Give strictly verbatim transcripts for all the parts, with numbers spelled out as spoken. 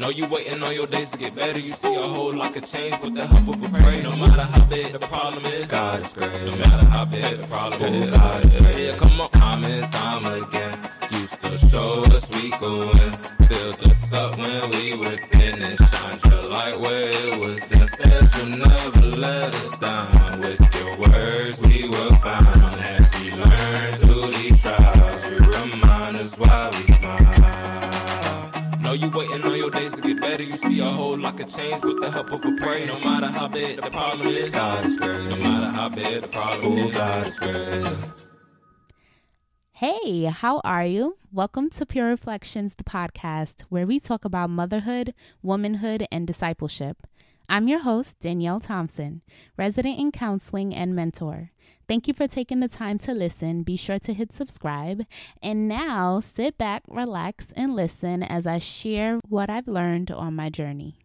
Know you waiting on your days to get better. You see a whole lot of change with the help of a prayer. No matter how big the problem is, God is great. No matter how big the problem Ooh, is, God is great. Come on, time and time again, you still show us we go in. Filled us up when we were thin and shined your light where it was then. Said you never let us down. With your words we were found. As we learn through these trials, you remind us why we smile. Know you waiting on your days to get better. You see a whole lot of change with the help of a prayer. No matter how big the problem is, God is great. No matter how big the problem Ooh, is, God is great. Hey, how are you? Welcome to Pure Reflections, the podcast, where we talk about motherhood, womanhood, and discipleship. I'm your host, Danielle Thompson, resident in counseling and mentor. Thank you for taking the time to listen. Be sure to hit subscribe. And now sit back, relax, and listen as I share what I've learned on my journey.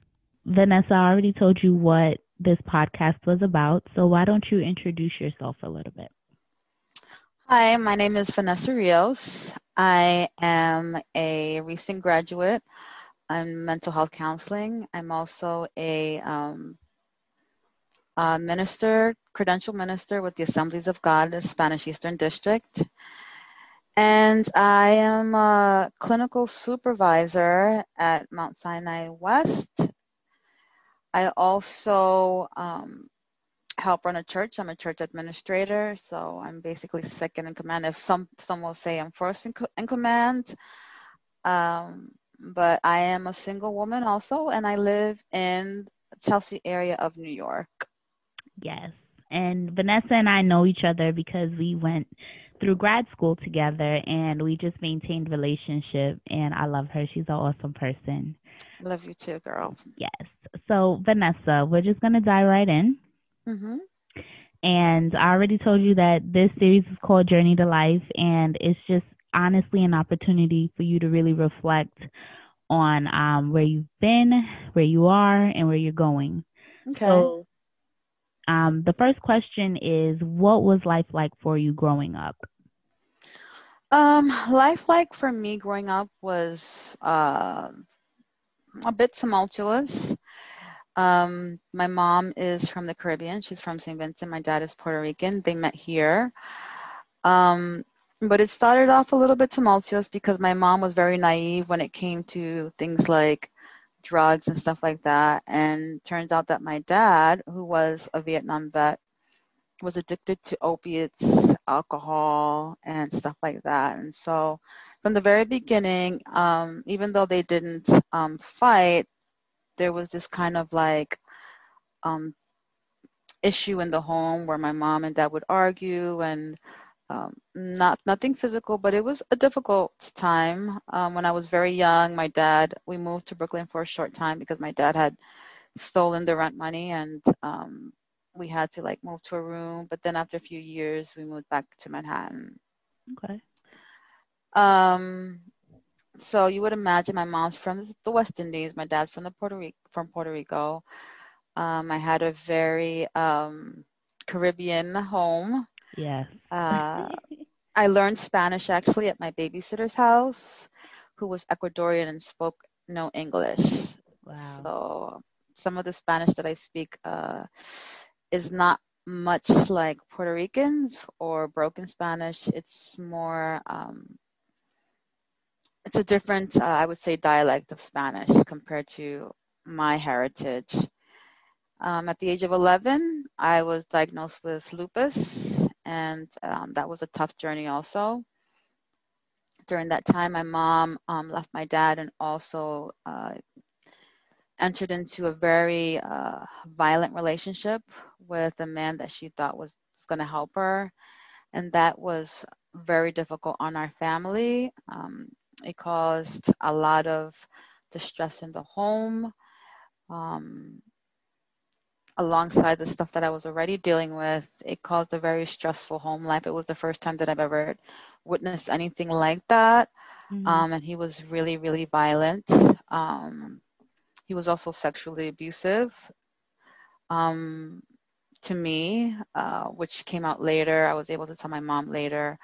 Vanessa, I already told you what this podcast was about, so why don't you introduce yourself a little bit? Hi, my name is Vanessa Rios. I am a recent graduate in mental health counseling. I'm also a, um, a minister, credentialed minister with the Assemblies of God, the Spanish Eastern District. And I am a clinical supervisor at Mount Sinai West. I also um, help run a church. I'm a church administrator, so I'm basically second in command. If some some will say I'm first in, co- in command, um, but I am a single woman also, and I live in Chelsea area of New York. Yes, and Vanessa and I know each other because we went through grad school together, and we just maintained relationship, and I love her. She's an awesome person. Love you too, girl. Yes. So, Vanessa, we're just going to dive right in. Mm-hmm. And I already told you that this series is called Journey to Life, and it's just honestly an opportunity for you to really reflect on um, where you've been, where you are, and where you're going. Okay. So um, the first question is, what was life like for you growing up? Um, life like for me growing up was uh, a bit tumultuous. Um, my mom is from the Caribbean. She's from Saint Vincent. My dad is Puerto Rican. They met here. Um, but it started off a little bit tumultuous because my mom was very naive when it came to things like drugs and stuff like that. And turns out that my dad, who was a Vietnam vet, was addicted to opiates, alcohol, and stuff like that. And so from the very beginning, um, even though they didn't um, fight, there was this kind of like um, issue in the home where my mom and dad would argue, and um, not nothing physical, but it was a difficult time. Um, when I was very young, my dad, we moved to Brooklyn for a short time because my dad had stolen the rent money, and um, we had to like move to a room. But then after a few years, we moved back to Manhattan. Okay. Um. So you would imagine my mom's from the West Indies. My dad's from the Puerto Rico, from Puerto Rico. Um, I had a very um, Caribbean home. Yes. Uh, I learned Spanish actually at my babysitter's house, who was Ecuadorian and spoke no English. Wow. So some of the Spanish that I speak uh, is not much like Puerto Ricans or broken Spanish. It's more... Um, It's a different, uh, I would say, dialect of Spanish compared to my heritage. Um, at the age of eleven, I was diagnosed with lupus, and um, that was a tough journey also. During that time, my mom um, left my dad and also uh, entered into a very uh, violent relationship with a man that she thought was going to help her, and that was very difficult on our family. Um, It caused a lot of distress in the home, um, alongside the stuff that I was already dealing with. It caused a very stressful home life. It was the first time that I've ever witnessed anything like that. Mm-hmm. Um, and he was really, really violent. Um, he was also sexually abusive um, to me, uh, which came out later. I was able to tell my mom later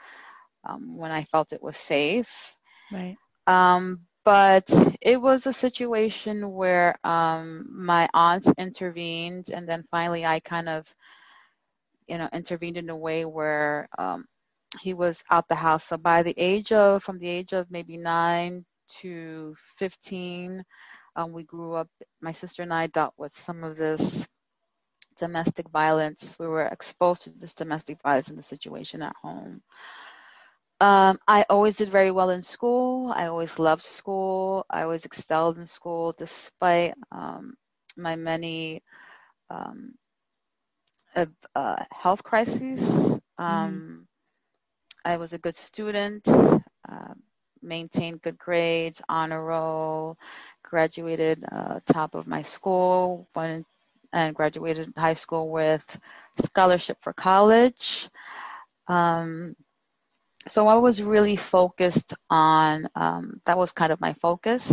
um, when I felt it was safe. Right. Um, But it was a situation where um, my aunt intervened, and then finally I kind of, you know, intervened in a way where um, he was out the house. So by the age of, from the age of maybe nine to fifteen, um, we grew up, my sister and I dealt with some of this domestic violence. We were exposed to this domestic violence in the situation at home. Um, I always did very well in school. I always loved school. I always excelled in school despite um, my many um, uh, uh, health crises. Um, mm-hmm. I was a good student, uh, maintained good grades, honor roll, graduated uh, top of my school, went and graduated high school with scholarship for college. Um, So I was really focused on, um, that was kind of my focus.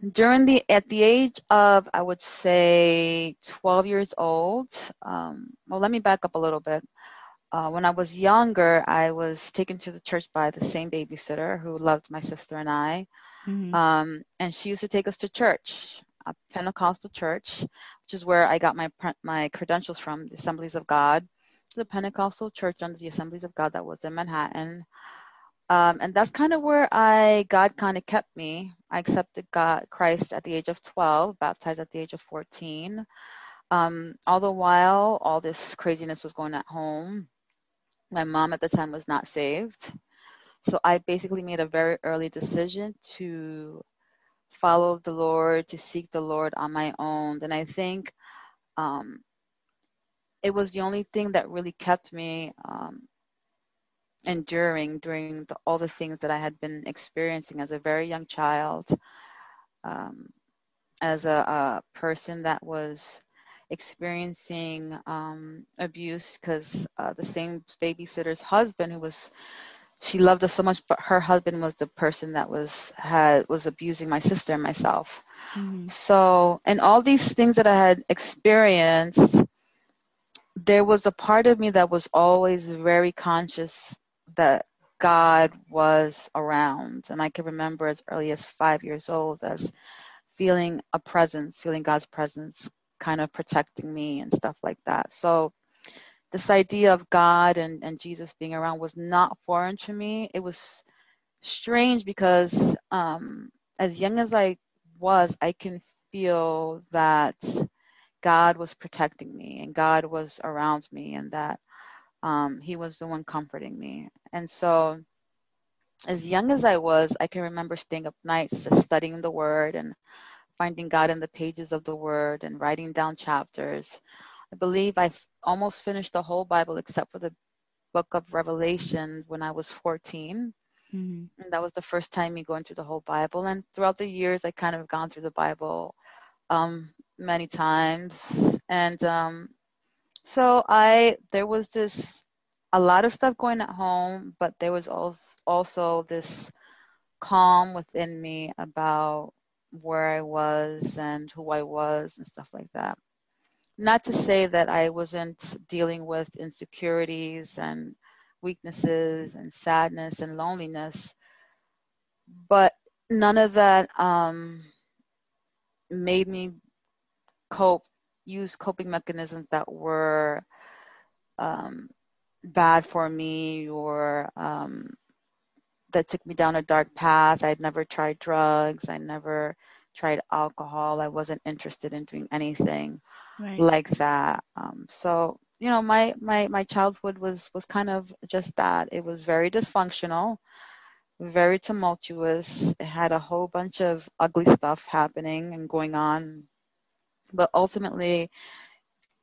During the, at the age of, I would say, twelve years old, um, well, let me back up a little bit. Uh, when I was younger, I was taken to the church by the same babysitter who loved my sister and I. Mm-hmm. Um, and she used to take us to church, a Pentecostal church, which is where I got my my credentials from, the Assemblies of God. The Pentecostal church under the Assemblies of God that was in Manhattan, um, and that's kind of where I God kind of kept me. I accepted God Christ at the age of twelve, baptized at the age of fourteen. Um, all the while, all this craziness was going at home. My mom at the time was not saved, so I basically made a very early decision to follow the Lord, to seek the Lord on my own. And I think um, it was the only thing that really kept me um, enduring during the, all the things that I had been experiencing as a very young child, um, as a, a person that was experiencing um, abuse, because uh, the same babysitter's husband who was, she loved us so much, but her husband was the person that was had was abusing my sister and myself. Mm-hmm. So, and all these things that I had experienced, there was a part of me that was always very conscious that God was around. And I can remember as early as five years old as feeling a presence, feeling God's presence kind of protecting me and stuff like that. So this idea of God and, and Jesus being around was not foreign to me. It was strange because um, as young as I was, I can feel that God was protecting me and God was around me, and that um, he was the one comforting me. And so as young as I was, I can remember staying up nights just studying the word and finding God in the pages of the word and writing down chapters. I believe I f- almost finished the whole Bible except for the book of Revelation when I was fourteen. Mm-hmm. And that was the first time me going through the whole Bible. And throughout the years, I kind of gone through the Bible um, many times. And um, so I, there was this, a lot of stuff going at home, but there was also, also this calm within me about where I was and who I was and stuff like that. Not to say that I wasn't dealing with insecurities and weaknesses and sadness and loneliness, but none of that um, made me cope, use coping mechanisms that were um, bad for me or um, that took me down a dark path. I'd never tried drugs. I never tried alcohol. I wasn't interested in doing anything right like that. Um, so, you know, my, my, my childhood was, was kind of just that. It was very dysfunctional, very tumultuous. It had a whole bunch of ugly stuff happening and going on. But ultimately,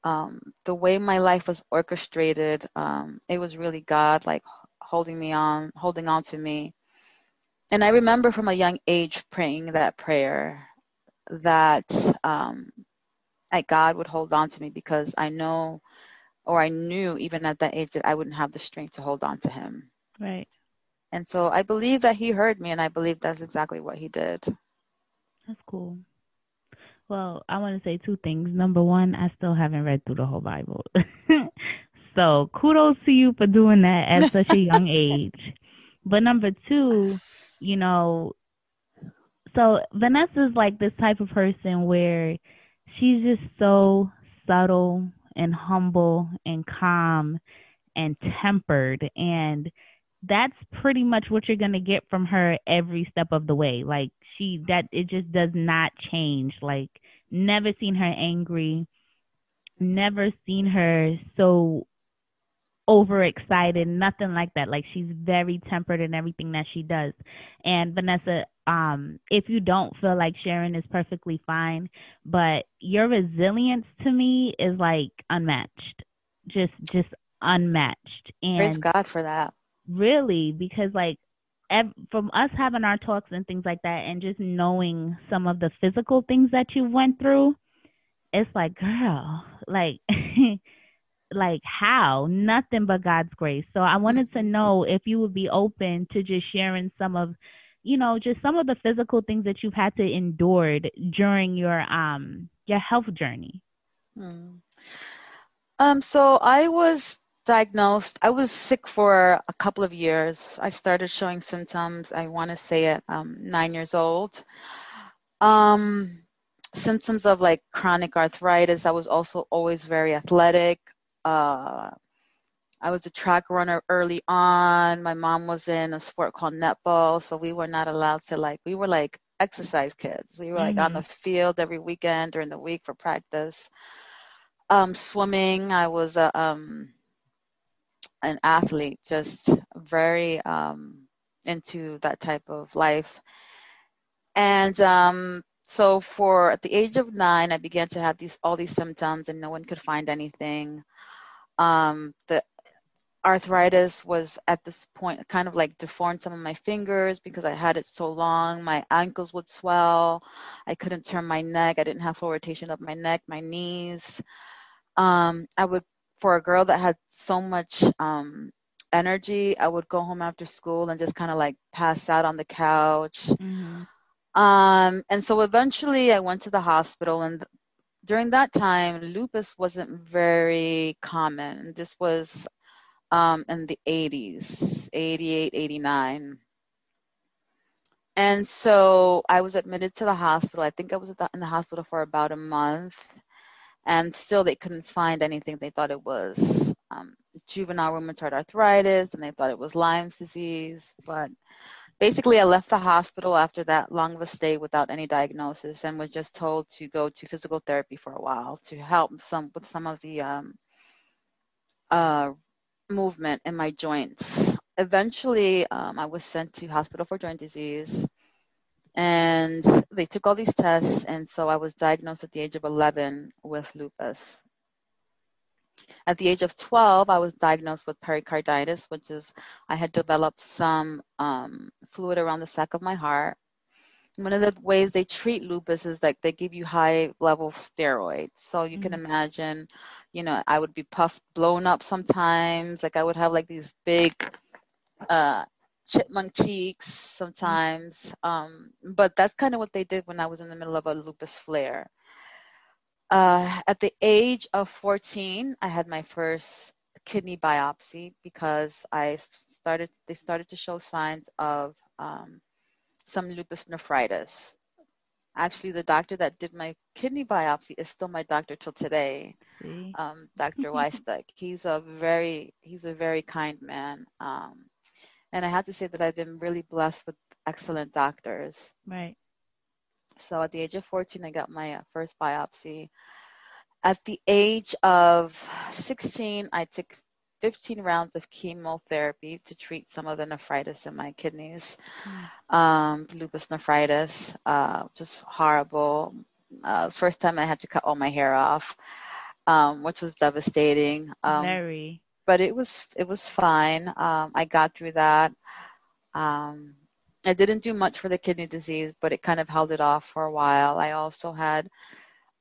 um, the way my life was orchestrated, um, it was really God, like holding me on, holding on to me. And I remember from a young age praying that prayer that um, that God would hold on to me, because I know, or I knew even at that age, that I wouldn't have the strength to hold on to him. Right. And so I believe that he heard me, and I believe that's exactly what he did. That's cool. Well, I want to say two things. Number one, I still haven't read through the whole Bible. So kudos to you for doing that at such a young age. But number two, you know, so Vanessa's like this type of person where she's just so subtle and humble and calm and tempered, and that's pretty much what you're going to get from her every step of the way. Like she, that it just does not change. Like never seen her angry, never seen her so overexcited, nothing like that. Like she's very tempered in everything that she does. And Vanessa, um, if you don't feel like sharing, is perfectly fine, but your resilience to me is like unmatched, just, just unmatched. And praise God for that. Really, because like ev- from us having our talks and things like that, and just knowing some of the physical things that you went through, it's like, girl, like, like how? Nothing but God's grace. So I wanted to know if you would be open to just sharing some of, you know, just some of the physical things that you've had to endure during your um your health journey. Hmm. Um. So I was. diagnosed. I was sick for a couple of years. I started showing symptoms, I want to say at um, nine years old. Um, symptoms of like chronic arthritis. I was also always very athletic. Uh, I was a track runner early on. My mom was in a sport called netball, so we were not allowed to like, we were like exercise kids. We were like mm-hmm. on the field every weekend during the week for practice. Um, swimming. I was a, um, an athlete, just very um, into that type of life. And um, so for at the age of nine, I began to have these all these symptoms and no one could find anything. Um, the arthritis was at this point kind of like deformed some of my fingers because I had it so long. My ankles would swell. I couldn't turn my neck. I didn't have full rotation of my neck, my knees. Um, I would For a girl that had so much um, energy, I would go home after school and just kind of like pass out on the couch. Mm-hmm. Um, and so eventually I went to the hospital, and th- during that time, lupus wasn't very common. This was um, in the eighties, eighty-eight, eighty-nine. And so I was admitted to the hospital. I think I was in the hospital for about a month. And still, they couldn't find anything. They thought it was um, juvenile rheumatoid arthritis, and they thought it was Lyme's disease. But basically, I left the hospital after that long of a stay without any diagnosis, and was just told to go to physical therapy for a while to help some with some of the um, uh, movement in my joints. Eventually, um, I was sent to Hospital for Joint Disease, and they took all these tests, and so I was diagnosed at the age of eleven with lupus. At the age of twelve, I was diagnosed with pericarditis, which is I had developed some um, fluid around the sac of my heart. One of the ways they treat lupus is like they give you high-level steroids. So you mm-hmm. can imagine, you know, I would be puffed, blown up sometimes. Like I would have like these big... Uh, chipmunk cheeks sometimes, um, but that's kind of what they did when I was in the middle of a lupus flare. Uh, at the age of fourteen, I had my first kidney biopsy because I started, they started to show signs of um, some lupus nephritis. Actually, the doctor that did my kidney biopsy is still my doctor till today, um, Doctor Weistek. He's a very, he's a very kind man. Um, And I have to say that I've been really blessed with excellent doctors. Right. So at the age of fourteen, I got my first biopsy. At the age of sixteen, I took fifteen rounds of chemotherapy to treat some of the nephritis in my kidneys, mm. um, lupus nephritis, uh, just horrible. Uh, first time I had to cut all my hair off, um, which was devastating. Um, Very. But it was it was fine. Um, I got through that. Um, I didn't do much for the kidney disease, but it kind of held it off for a while. I also had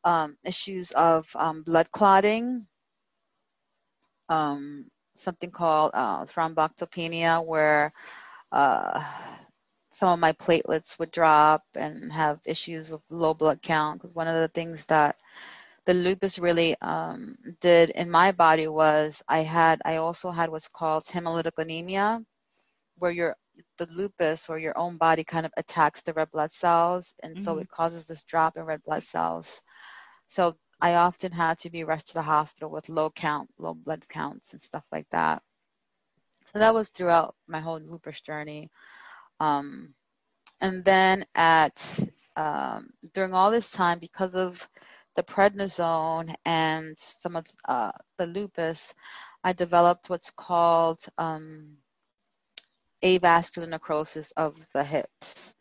um, issues of um, blood clotting, um, something called uh, thrombectopenia, where uh, some of my platelets would drop and have issues with low blood count. 'Cause one of the things that the lupus really um, did in my body was I had, I also had what's called hemolytic anemia, where your the lupus or your own body kind of attacks the red blood cells. And mm-hmm. so it causes this drop in red blood cells. So I often had to be rushed to the hospital with low count, low blood counts and stuff like that. So that was throughout my whole lupus journey. Um, and then at, um, during all this time, because of the prednisone and some of uh, the lupus, I developed what's called um, avascular necrosis of the hips.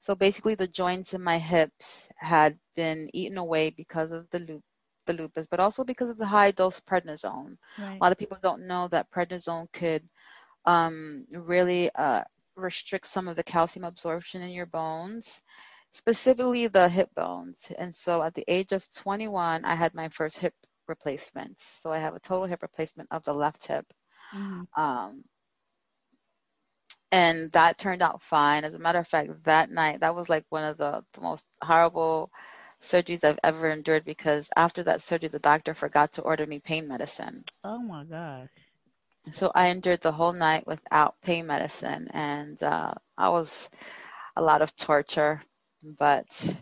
So basically the joints in my hips had been eaten away because of the lupus. The lupus, but also because of the high dose prednisone. Right. A lot of people don't know that prednisone could um, really uh, restrict some of the calcium absorption in your bones, specifically the hip bones. And so at the age of twenty-one, I had my first hip replacement. So I have a total hip replacement of the left hip. Mm-hmm. Um, and that turned out fine. As a matter of fact, that night, that was like one of the, the most horrible surgeries I've ever endured, because after that surgery, the doctor forgot to order me pain medicine. Oh my God. So I endured the whole night without pain medicine, and uh, I was a lot of torture, but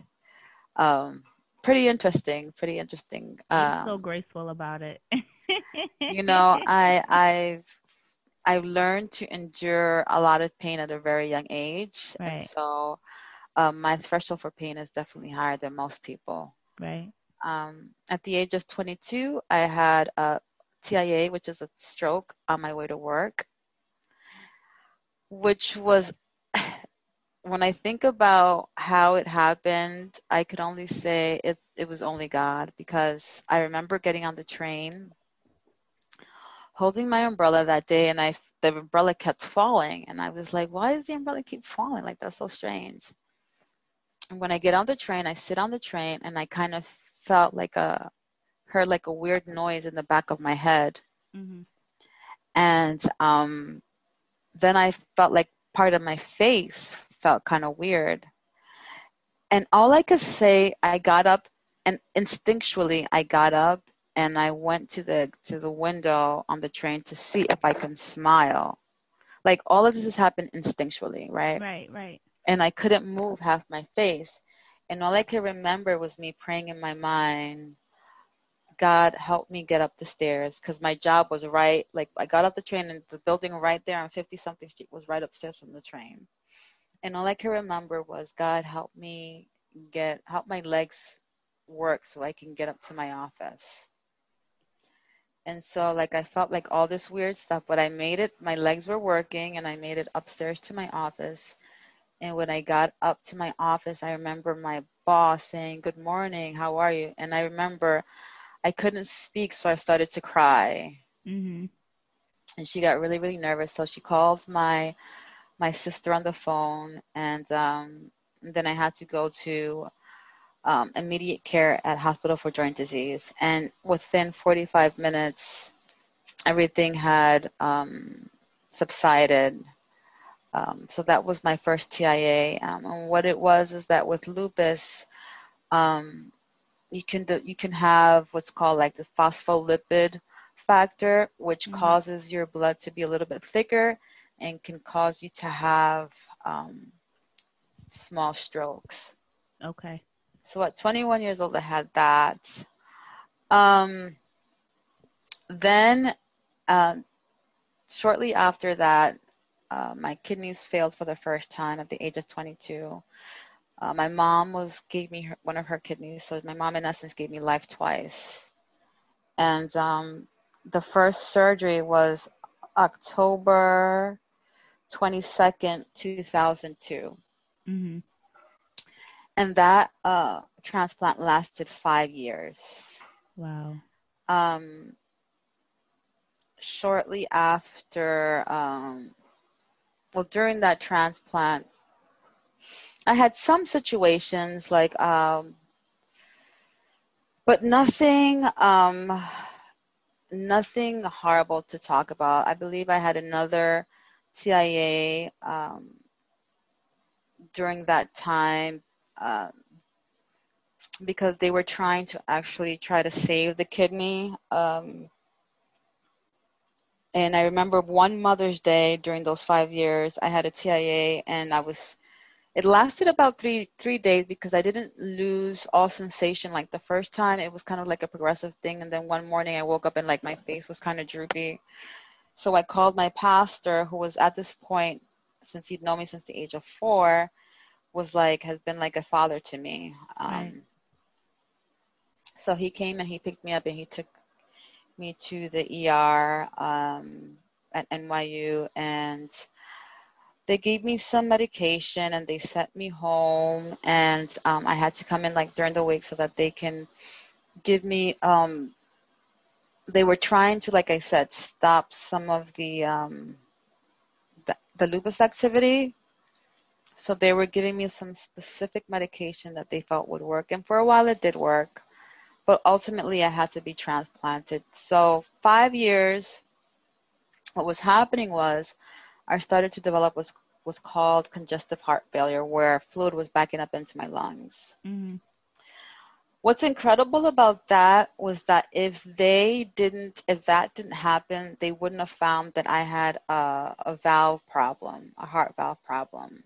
um, pretty interesting, pretty interesting. I'm um, so graceful about it. You know, I, I've, I've learned to endure a lot of pain at a very young age. Right. And so Um, my threshold for pain is definitely higher than most people. Right. Um, at the age of twenty-two, I had a T I A, which is a stroke, on my way to work, which was, when I think about how it happened, I could only say it, it was only God, because I remember getting on the train, holding my umbrella that day, and I the umbrella kept falling. And I was like, why does the umbrella keep falling? Like, that's so strange. And when I get on the train, I sit on the train, and I kind of felt like a, heard like a weird noise in the back of my head. Mm-hmm. And um, then I felt like part of my face felt kind of weird. And all I could say, I got up, and instinctually I got up and I went to the, to the window on the train to see if I can smile. Like, all of this has happened instinctually, right? Right, right. And I couldn't move half my face. And all I could remember was me praying in my mind, God, help me get up the stairs. Because my job was right, like, I got off the train, and the building right there on fifty-something Street was right upstairs from the train. And all I could remember was, God, help me get, help my legs work so I can get up to my office. And so, like, I felt like all this weird stuff, but I made it, my legs were working, and I made it upstairs to my office. And when I got up to my office, I remember my boss saying, good morning, how are you? And I remember I couldn't speak, so I started to cry. Mm-hmm. And she got really, really nervous. So she called my my sister on the phone. And um, then I had to go to um, immediate care at Hospital for Joint Disease. And within forty-five minutes, everything had um, subsided. Um, so that was my first T I A. Um, and what it was is that with lupus, um, you can do, you can have what's called like the phospholipid factor, which mm-hmm. causes your blood to be a little bit thicker and can cause you to have um, small strokes. Okay. So at twenty-one years old, I had that. Um, then uh, shortly after that, Uh, my kidneys failed for the first time at the age of twenty-two. Uh, my mom was gave me her, one of her kidneys, so my mom in essence gave me life twice. And um, the first surgery was October twenty-second, two thousand two. Mm-hmm. And that uh, transplant lasted five years. Wow. Um, shortly after... Um, Well, during that transplant, I had some situations like, um, but nothing, um, nothing horrible to talk about. I believe I had another T I A um, during that time uh, because they were trying to actually try to save the kidney. Um, And I remember one Mother's Day during those five years, I had a T I A, and I was, it lasted about three three days because I didn't lose all sensation like the first time. It was kind of like a progressive thing. And then one morning I woke up and like my face was kind of droopy. So I called my pastor, who was at this point, since he'd known me since the age of four, was like, has been like a father to me. Um, right. So he came and he picked me up and he took me to the E R um, at N Y U, and they gave me some medication and they sent me home, and um, I had to come in like during the week so that they can give me, um, they were trying to, like I said, stop some of the, um, the, the lupus activity. So they were giving me some specific medication that they felt would work. And for a while it did work, but ultimately I had to be transplanted. So five years, what was happening was, I started to develop what was called congestive heart failure, where fluid was backing up into my lungs. Mm-hmm. What's incredible about that was that if they didn't, if that didn't happen, they wouldn't have found that I had a, a valve problem, a heart valve problem.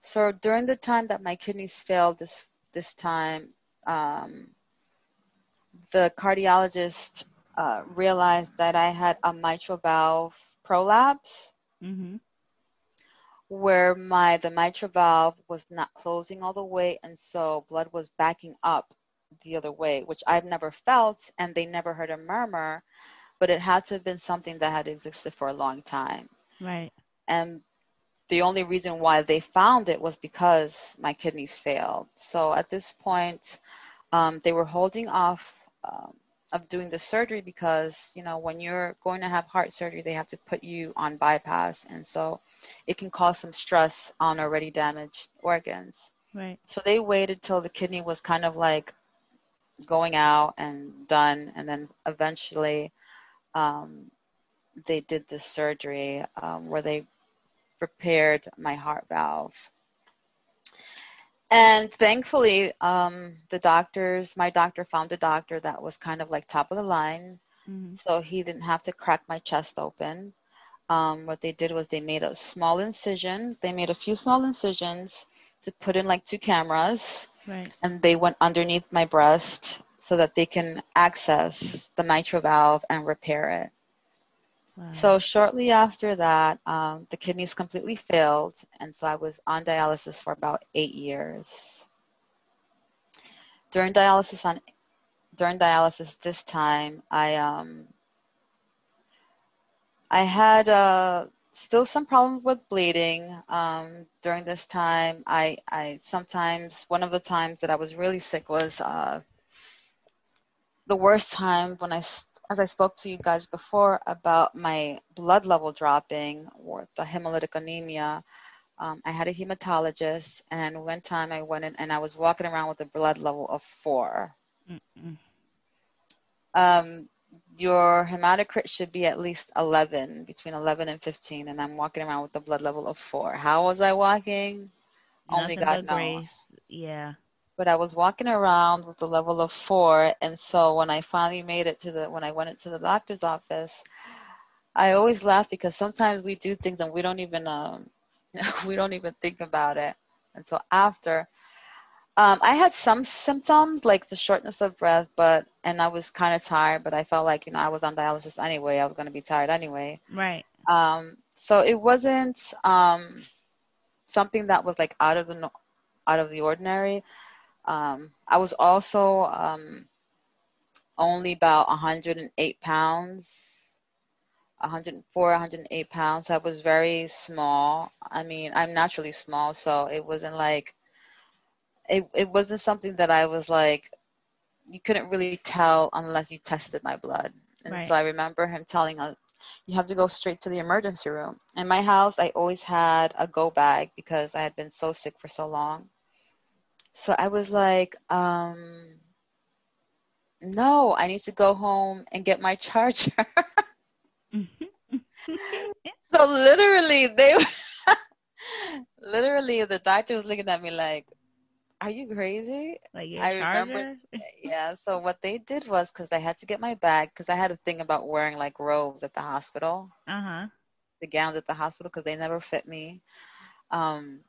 So during the time that my kidneys failed this, this time, um, the cardiologist uh, realized that I had a mitral valve prolapse. Mm-hmm. Where my the mitral valve was not closing all the way, and so blood was backing up the other way, which I've never felt, and they never heard a murmur, but it had to have been something that had existed for a long time. Right. And the only reason why they found it was because my kidneys failed. So at this point, um, they were holding off um, of doing the surgery because, you know, when you're going to have heart surgery, they have to put you on bypass. And so it can cause some stress on already damaged organs. Right. So they waited till the kidney was kind of like going out and done. And then eventually um, they did the surgery um, where they repaired my heart valve. And thankfully, um, the doctors, my doctor found a doctor that was kind of like top of the line. Mm-hmm. So he didn't have to crack my chest open. Um, what they did was they made a small incision. They made a few small incisions to put in like two cameras. Right. And they went underneath my breast so that they can access the mitral valve and repair it. Wow. So shortly after that, um, the kidneys completely failed, and so I was on dialysis for about eight years. During dialysis, on during dialysis this time, I um, I had uh, still some problems with bleeding. Um, during this time, I I sometimes one of the times that I was really sick was uh, the worst time when I. As I spoke to you guys before about my blood level dropping or the hemolytic anemia, um, I had a hematologist, and one time I went in and I was walking around with a blood level of four. Um, your hematocrit should be at least eleven, between eleven and fifteen, and I'm walking around with a blood level of four. How was I walking? Nothing Only God knows. Grace. Yeah. But I was walking around with a level of four, and so when I finally made it to the, when I went into the doctor's office, I always laugh because sometimes we do things and we don't even, um, we don't even think about it until after. Um, I had some symptoms like the shortness of breath, but and I was kind of tired, but I felt like, you know, I was on dialysis anyway. I was going to be tired anyway. Right. Um, so it wasn't um, something that was like out of the out of the ordinary. Um, I was also um, only about one hundred eight pounds, one hundred four, one hundred eight pounds. I was very small. I mean, I'm naturally small, so it wasn't like, it, it wasn't something that I was like, you couldn't really tell unless you tested my blood. And right. So I remember him telling us, you have to go straight to the emergency room. In my house, I always had a go bag because I had been so sick for so long. So I was like, um, no, I need to go home and get my charger. Mm-hmm. So literally, they, were literally the doctor was looking at me like, are you crazy? Like I remember, yeah. So what they did was, because I had to get my bag, because I had a thing about wearing like robes at the hospital, uh-huh. the gowns at the hospital, because they never fit me. Um,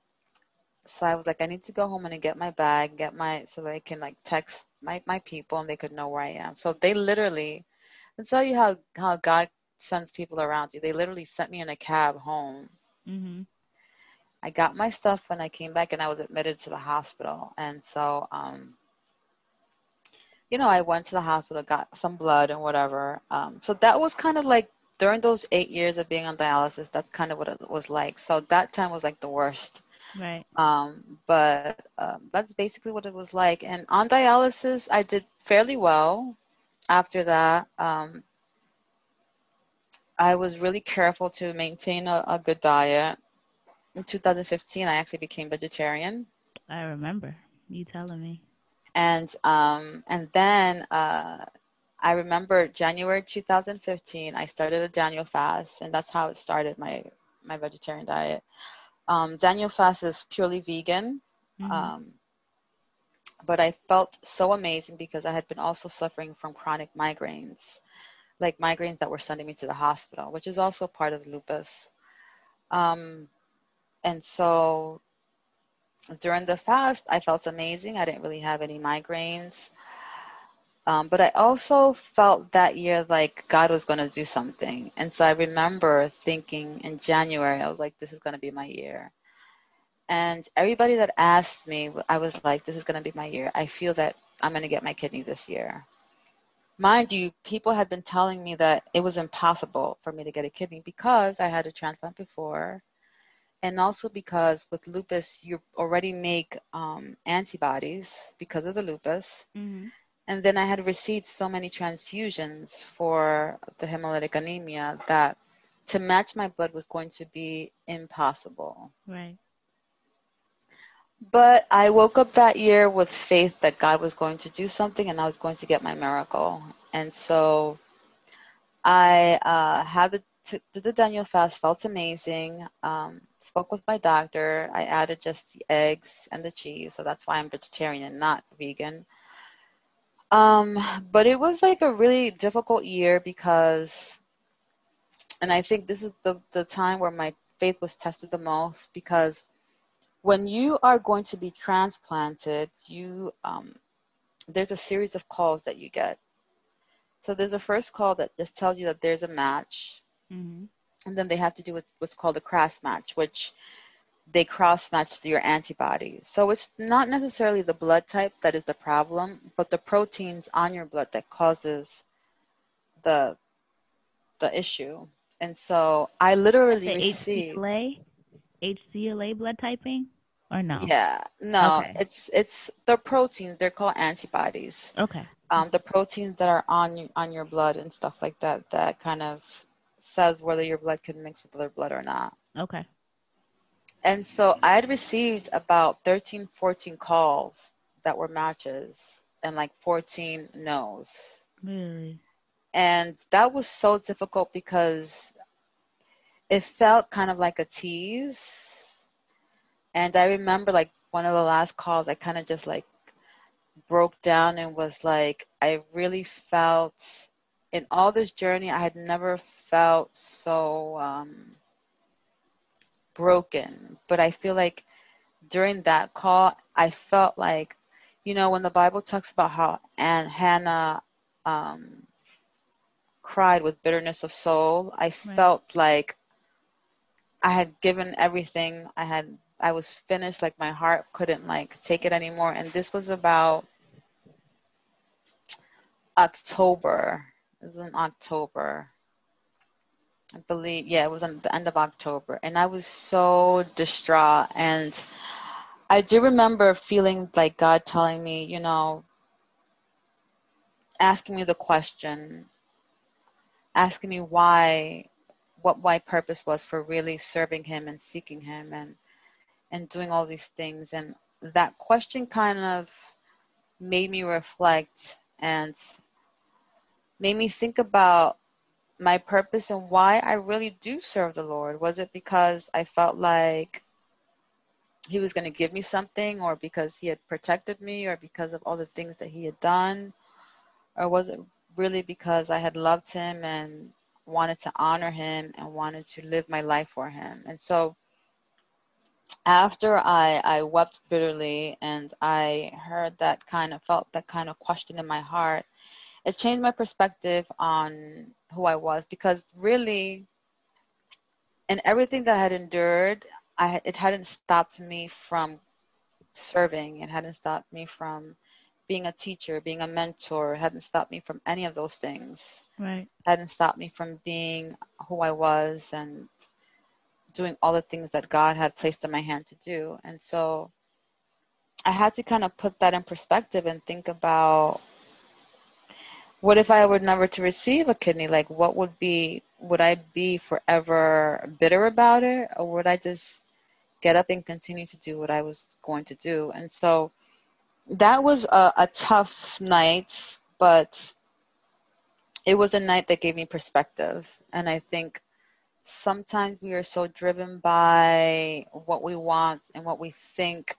so I was like, I need to go home and get my bag, get my, so they can like text my, my people and they could know where I am. So they literally, I'll tell you how, how God sends people around you. They literally sent me in a cab home. Mm-hmm. I got my stuff when I came back and I was admitted to the hospital. And so, um, you know, I went to the hospital, got some blood and whatever. Um, so that was kind of like during those eight years of being on dialysis, that's kind of what it was like. So that time was like the worst. Right. Um, but uh, that's basically what it was like. And on dialysis, I did fairly well after that. Um, I was really careful to maintain a, a good diet. In two thousand fifteen, I actually became vegetarian. I remember you telling me. And um, and then uh, I remember January two thousand fifteen, I started a Daniel Fast, and that's how it started, my, my vegetarian diet. Um, Daniel Fast is purely vegan, mm-hmm. um, but I felt so amazing because I had been also suffering from chronic migraines, like migraines that were sending me to the hospital, which is also part of lupus. Um, And so during the fast, I felt amazing. I didn't really have any migraines. Um, but I also felt that year like God was going to do something. And so I remember thinking in January, I was like, this is going to be my year. And everybody that asked me, I was like, this is going to be my year. I feel that I'm going to get my kidney this year. Mind you, people had been telling me that it was impossible for me to get a kidney because I had a transplant before. And also because with lupus, you already make um, antibodies because of the lupus. Mm-hmm. And then I had received so many transfusions for the hemolytic anemia that to match my blood was going to be impossible. Right. But I woke up that year with faith that God was going to do something and I was going to get my miracle. And so I uh, had the To, to the Daniel Fast, felt amazing, um, spoke with my doctor. I added just the eggs and the cheese, so that's why I'm vegetarian, not vegan. Um, but it was like a really difficult year because, and I think this is the, the time where my faith was tested the most, because when you are going to be transplanted, you um, there's a series of calls that you get. So there's a first call that just tells you that there's a match. Mm-hmm. And then they have to do with what's called a cross match, which they cross match your antibodies. So it's not necessarily the blood type that is the problem, but the proteins on your blood that causes the the issue. And so I literally the received H C L A, H C L A blood typing, or no? Yeah, no. Okay. It's it's the proteins. They're called antibodies. Okay. Um, the proteins that are on on your blood and stuff like that. That kind of says whether your blood can mix with other blood or not. Okay. And so I had received about thirteen, fourteen calls that were matches and like fourteen no's. Really? And that was so difficult because it felt kind of like a tease. And I remember like one of the last calls, I kind of just like broke down and was like, I really felt... in all this journey, I had never felt so um, broken. But I feel like during that call, I felt like, you know, when the Bible talks about how Aunt Hannah um, cried with bitterness of soul, I right. felt like I had given everything. I had, I was finished. Like my heart couldn't like take it anymore. And this was about October. It was in October, I believe. Yeah, it was on the end of October. And I was so distraught. And I do remember feeling like God telling me, you know, asking me the question, asking me why, what my purpose was for really serving him and seeking him and, and doing all these things. And that question kind of made me reflect and made me think about my purpose and why I really do serve the Lord. Was it because I felt like he was going to give me something, or because he had protected me, or because of all the things that he had done, or was it really because I had loved him and wanted to honor him and wanted to live my life for him? And so after I, I wept bitterly and I heard that kind of, felt that kind of question in my heart, it changed my perspective on who I was, because really in everything that I had endured, I, it hadn't stopped me from serving. It hadn't stopped me from being a teacher, being a mentor. It hadn't stopped me from any of those things. Right. It hadn't stopped me from being who I was and doing all the things that God had placed in my hand to do. And so I had to kind of put that in perspective and think about, what if I were never to receive a kidney? Like, what would be, would I be forever bitter about it? Or would I just get up and continue to do what I was going to do? And so that was a, a tough night, but it was a night that gave me perspective. And I think sometimes we are so driven by what we want and what we think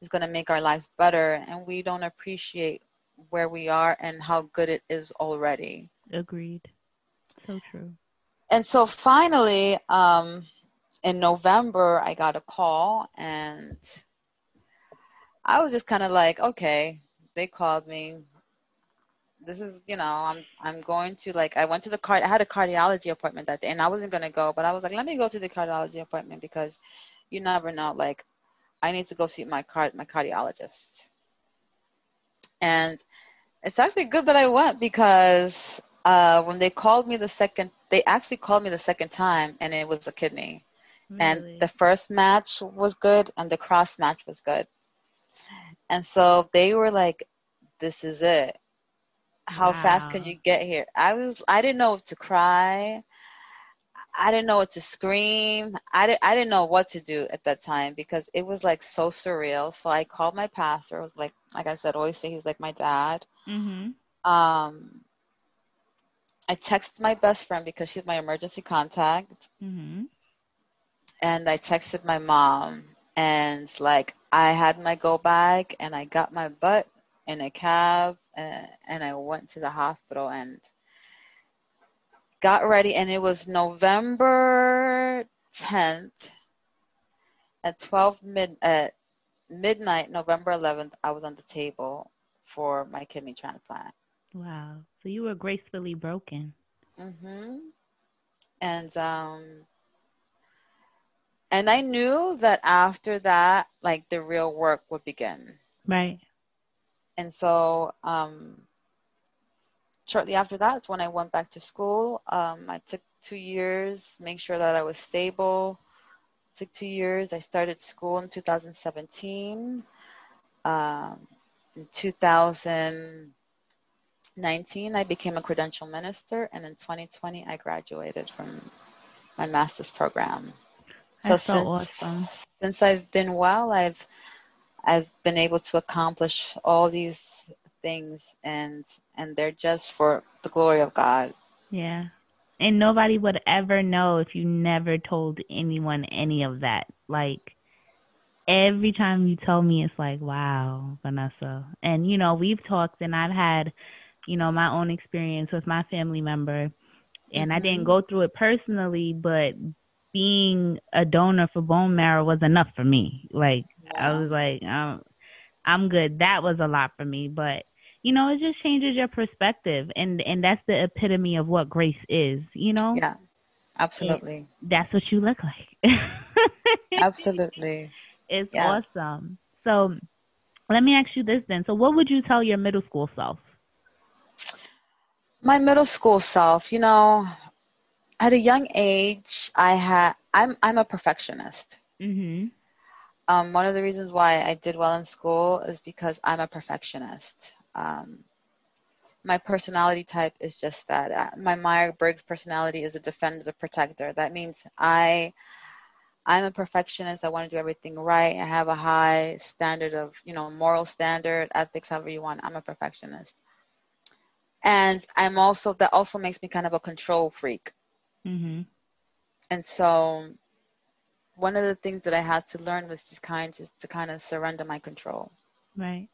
is going to make our lives better, and we don't appreciate where we are and how good it is already. Agreed. So true. And so finally, um, in November, I got a call, and I was just kind of like, okay, they called me. This is, you know, I'm I'm going to, like, I went to the card. I had a cardiology appointment that day, and I wasn't going to go, but I was like, let me go to the cardiology appointment, because you never know. Like, I need to go see my card, my cardiologist. And it's actually good that I went, because uh, when they called me the second, they actually called me the second time, and it was a kidney. Really? And the first match was good, and the cross match was good. And so they were like, this is it. How wow. fast can you get here? I was, I didn't know what to cry. I didn't know what to scream. I didn't, I didn't know what to do at that time, because it was like so surreal. So I called my pastor. It was like, like I said, always say he's like my dad. Mm-hmm. Um, I texted my best friend, because she's my emergency contact. Mm-hmm. And I texted my mom, and like, I had my go bag, and I got my butt in a cab, and, and I went to the hospital and got ready. And it was November tenth at twelve mid at midnight, November eleventh, I was on the table for my kidney transplant. Wow. So you were gracefully broken. Mm-hmm. And um and I knew that after that, like, the real work would begin. Right. And so um shortly after that is when I went back to school. Um, I took two years, make sure that I was stable. Took two years. I started school in two thousand seventeen. Um, in two thousand nineteen, I became a credentialed minister. And in twenty twenty, I graduated from my master's program. That's so, so since, awesome. Since I've been well, I've, I've been able to accomplish all these things, and and they're just for the glory of God. Yeah. And nobody would ever know if you never told anyone any of that. Like, every time you tell me, it's like, wow, Vanessa. And, you know, we've talked, and I've had, you know, my own experience with my family member, and mm-hmm. I didn't go through it personally, but being a donor for bone marrow was enough for me. Like, yeah. I was like, I'm, I'm good. That was a lot for me, but you know, it just changes your perspective, and, and that's the epitome of what grace is, you know? Yeah, absolutely. It, that's what you look like. Absolutely. It's yeah. awesome. So let me ask you this then. So what would you tell your middle school self? My middle school self, you know, at a young age, I had, I'm, I'm a perfectionist. Mm-hmm. Um, one of the reasons why I did well in school is because I'm a perfectionist. Um, my personality type is just that. Uh, my Myers-Briggs personality is a defender, protector. That means I, I'm a perfectionist. I want to do everything right. I have a high standard of, you know, moral standard, ethics, however you want. I'm a perfectionist. And I'm also, that also makes me kind of a control freak. Mm-hmm. And so one of the things that I had to learn was just kind of, just to kind of surrender my control. Right.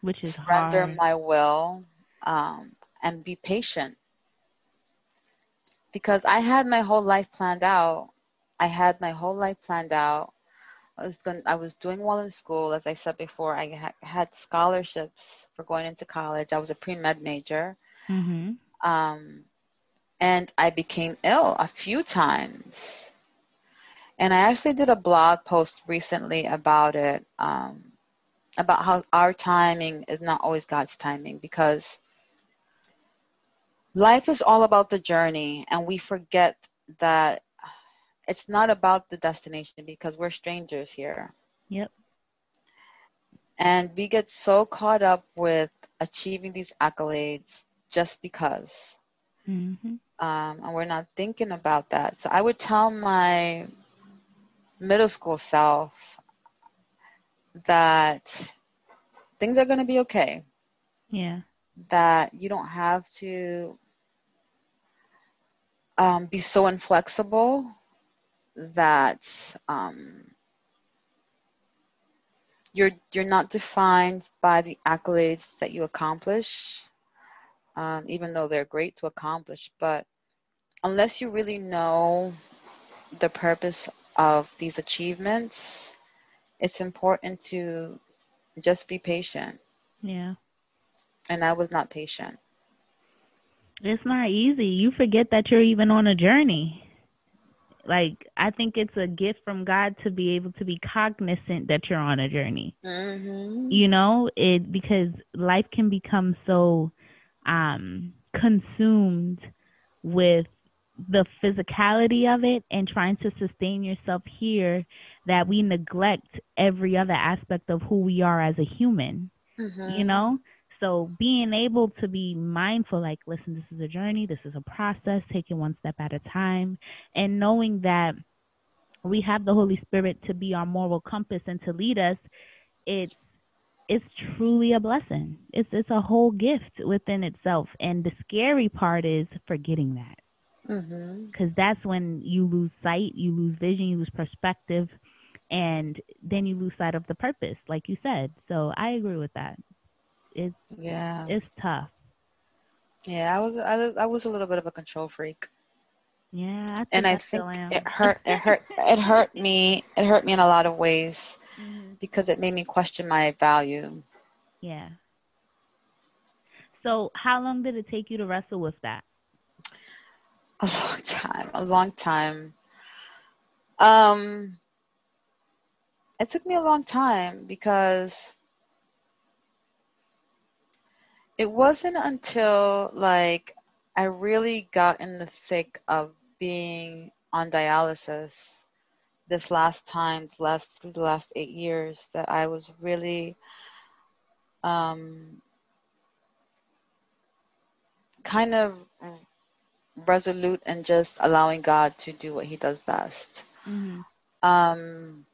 Which is hard. Surrender my will, um, and be patient. Because I had my whole life planned out. I had my whole life planned out. I was going, I was doing well in school. As I said before, I ha- had scholarships for going into college. I was a pre-med major. Mm-hmm. Um, and I became ill a few times. And I actually did a blog post recently about it, um, about how our timing is not always God's timing, because life is all about the journey, and we forget that it's not about the destination, because we're strangers here. Yep. And we get so caught up with achieving these accolades just because. Mm-hmm. Um, and we're not thinking about that. So I would tell my middle school self that things are going to be okay. Yeah. That you don't have to um, be so inflexible that um, you're you're not defined by the accolades that you accomplish, um, even though they're great to accomplish. But unless you really know the purpose of these achievements, it's important to just be patient. Yeah. And I was not patient. It's not easy. You forget that you're even on a journey. Like, I think it's a gift from God to be able to be cognizant that you're on a journey. Mm-hmm. You know, it because life can become so um, consumed with the physicality of it and trying to sustain yourself here that we neglect every other aspect of who we are as a human. Mm-hmm. You know? So being able to be mindful, like, listen, this is a journey, this is a process, taking one step at a time, and knowing that we have the Holy Spirit to be our moral compass and to lead us, it's it's truly a blessing. It's it's a whole gift within itself. And the scary part is forgetting that. Mm-hmm. Because that's when you lose sight, you lose vision, you lose perspective, and then you lose sight of the purpose, like you said. So I agree with that. It's, yeah, it's tough. Yeah, I was I, I was a little bit of a control freak. Yeah, I and I think it hurt. It hurt. It hurt me. It hurt me in a lot of ways, mm-hmm. because it made me question my value. Yeah. So, how long did it take you to wrestle with that? A long time. A long time. Um, it took me a long time because it wasn't until, like, I really got in the thick of being on dialysis this last time, the last, the last eight years, that I was really um, kind of resolute and just allowing God to do what he does best. Mm-hmm. Um,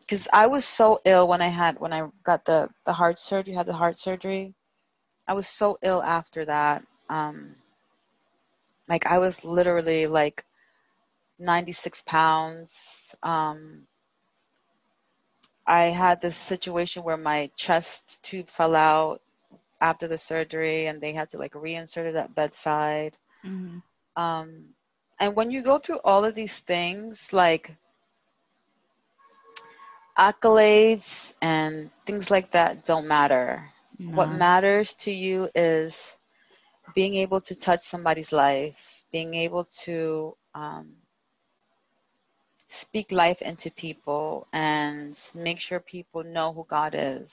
Because I was so ill when I had when I got the, the heart surgery, had the heart surgery. I was so ill after that. Um, like, I was literally like ninety-six pounds. Um, I had this situation where my chest tube fell out after the surgery, and they had to like reinsert it at bedside. Mm-hmm. Um, and when you go through all of these things, like accolades and things like that don't matter. No. What matters to you is being able to touch somebody's life, being able to um, speak life into people and make sure people know who God is.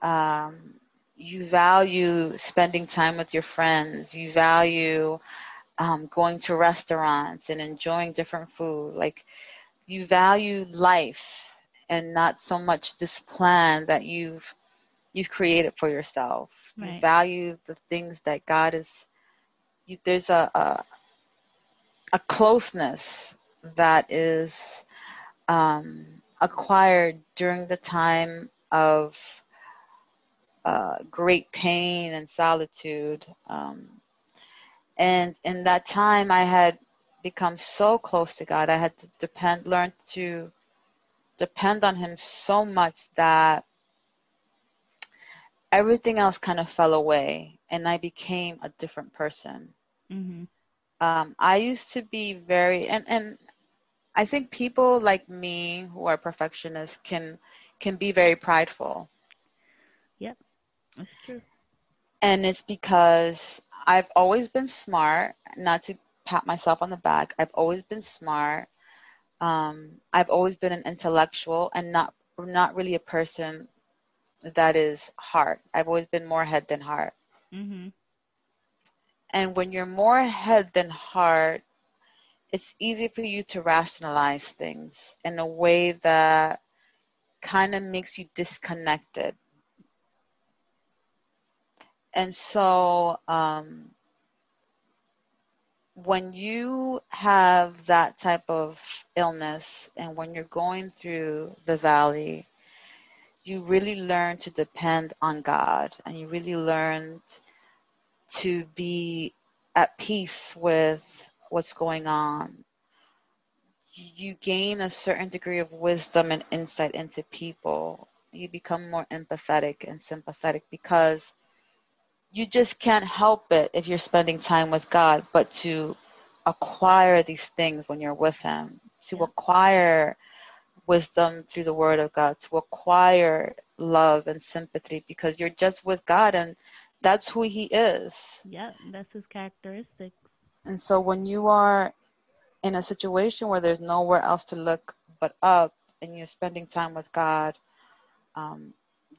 Um, you value spending time with your friends. You value um, going to restaurants and enjoying different food. Like, you value life, and not so much this plan that you've you've created for yourself. Right. You value the things that God is. You, there's a, a a closeness that is um, acquired during the time of uh, great pain and solitude. Um, and in that time, I had become so close to God. I had to depend, learn to depend on him so much that everything else kind of fell away and I became a different person. Mm-hmm. Um, I used to be very, and, and I think people like me who are perfectionists can, can be very prideful. Yep, that's true. And it's because I've always been smart, not to pat myself on the back. I've always been smart. Um, I've always been an intellectual and not, not really a person that is heart. I've always been more head than heart. Mm-hmm. And when you're more head than heart, it's easy for you to rationalize things in a way that kind of makes you disconnected. And so um, when you have that type of illness and when you're going through the valley, you really learn to depend on God, and you really learned to be at peace with what's going on. You gain a certain degree of wisdom and insight into people. You become more empathetic and sympathetic because you just can't help it if you're spending time with God, but to acquire these things when you're with him, to acquire wisdom through the word of God, to acquire love and sympathy because you're just with God and that's who he is. Yeah, that's his characteristic. And so when you are in a situation where there's nowhere else to look but up and you're spending time with God, um,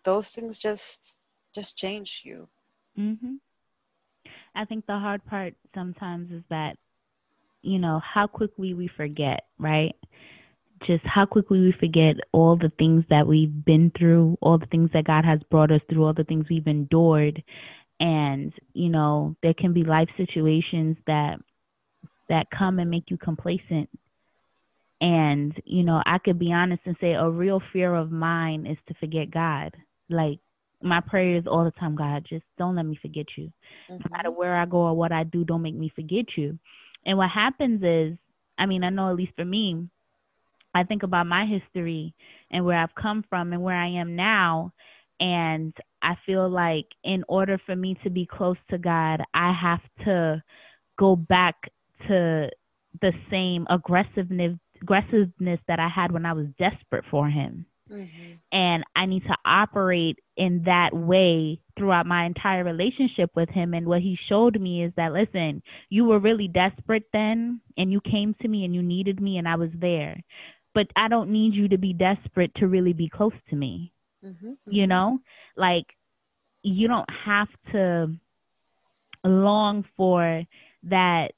those things just just change you. Mm-hmm. I think the hard part sometimes is that, you know, how quickly we forget, right? Just how quickly we forget all the things that we've been through, all the things that God has brought us through, all the things we've endured. And, you know, there can be life situations that that come and make you complacent. And, you know, I could be honest and say a real fear of mine is to forget God. Like, my prayer is all the time, God, just don't let me forget you. Mm-hmm. No matter where I go or what I do, don't make me forget you. And what happens is, I mean, I know at least for me, I think about my history and where I've come from and where I am now. And I feel like in order for me to be close to God, I have to go back to the same aggressiveness, aggressiveness that I had when I was desperate for him. Mm-hmm. And I need to operate in that way throughout my entire relationship with him. And what he showed me is that, listen, you were really desperate then, and you came to me and you needed me and I was there. But I don't need you to be desperate to really be close to me. Mm-hmm. You know, like you don't have to long for that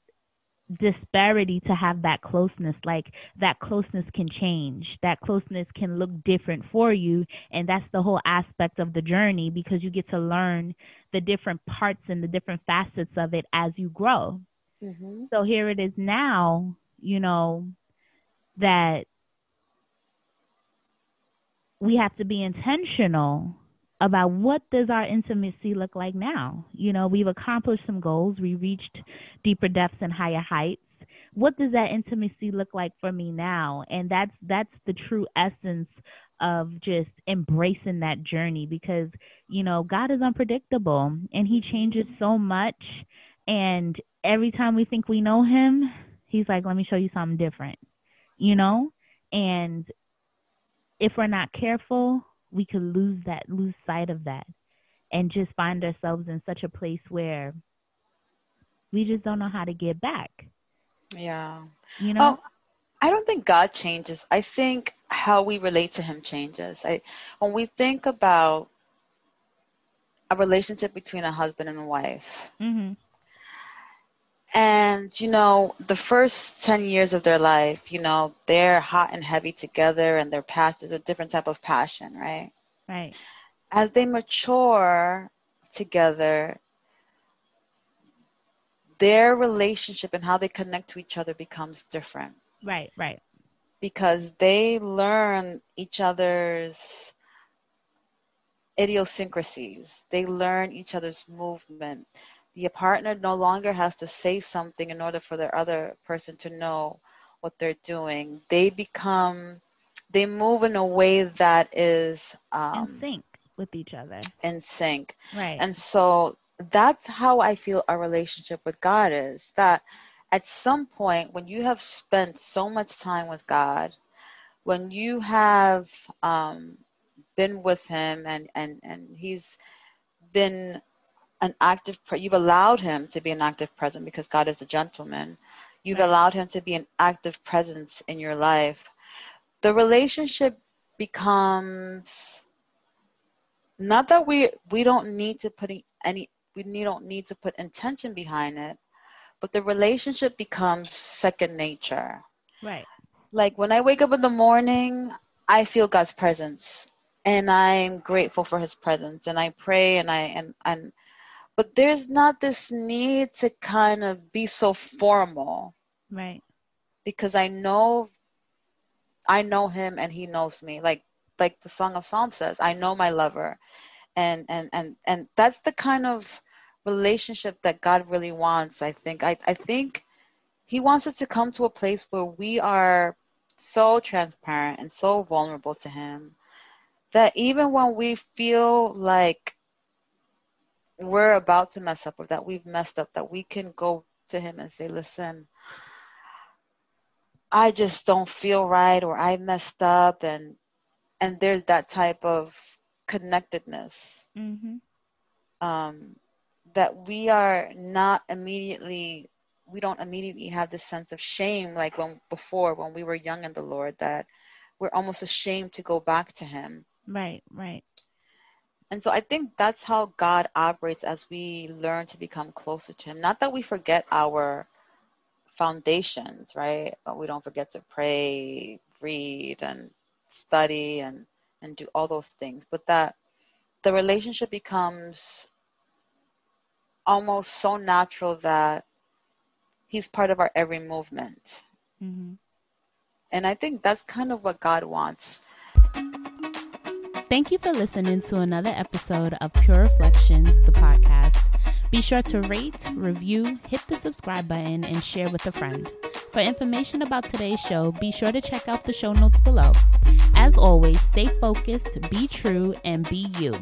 disparity to have that closeness. Like that closeness can change, that closeness can look different for you, and that's the whole aspect of the journey, because you get to learn the different parts and the different facets of it as you grow. Mm-hmm. So here it is now, you know, that we have to be intentional about what does our intimacy look like now. You know, we've accomplished some goals. We reached deeper depths and higher heights. What does that intimacy look like for me now? And that's that's the true essence of just embracing that journey, because, you know, God is unpredictable and he changes so much. And every time we think we know him, he's like, let me show you something different, you know? And if we're not careful, we could lose that, lose sight of that, and just find ourselves in such a place where we just don't know how to get back. Yeah. You know, well, I don't think God changes. I think how we relate to him changes. I, when we think about a relationship between a husband and a wife, mm-hmm. and, you know, the first ten years of their life, you know, they're hot and heavy together, and their past is a different type of passion, right? Right. As they mature together, their relationship and how they connect to each other becomes different. Right, right. Because they learn each other's idiosyncrasies. They learn each other's movement. the partner no longer has to say something in order for the other person to know what they're doing. They become, they move in a way that is um, in sync with each other. In sync. Right. And so that's how I feel our relationship with God is, that at some point when you have spent so much time with God, when you have um, been with him and, and, and he's been an active, you've allowed him to be an active presence, because God is a gentleman. You've right. allowed him to be an active presence in your life. The relationship becomes, not that we, we don't need to put any, we don't need to put intention behind it, but the relationship becomes second nature. Right. Like when I wake up in the morning, I feel God's presence and I'm grateful for his presence, and I pray and I, and, and, but there's not this need to kind of be so formal. Right. Because I know, I know him and he knows me. Like, like the Song of Songs says, I know my lover. And, and, and, and that's the kind of relationship that God really wants. I think, I, I think he wants us to come to a place where we are so transparent and so vulnerable to him that even when we feel like we're about to mess up, or that we've messed up, that we can go to him and say, listen, I just don't feel right, or I messed up. And, and there's that type of connectedness, mm-hmm. um, that we are not immediately, we don't immediately have this sense of shame. Like when, before, when we were young in the Lord, that we're almost ashamed to go back to him. Right. Right. And so I think that's how God operates as we learn to become closer to him. Not that we forget our foundations, right? But we don't forget to pray, read, and study, and, and do all those things. But that the relationship becomes almost so natural that he's part of our every movement. Mm-hmm. And I think that's kind of what God wants. Thank you for listening to another episode of Pure Reflections, the podcast. Be sure to rate, review, hit the subscribe button, and share with a friend. For information about today's show, be sure to check out the show notes below. As always, stay focused, be true, and be you.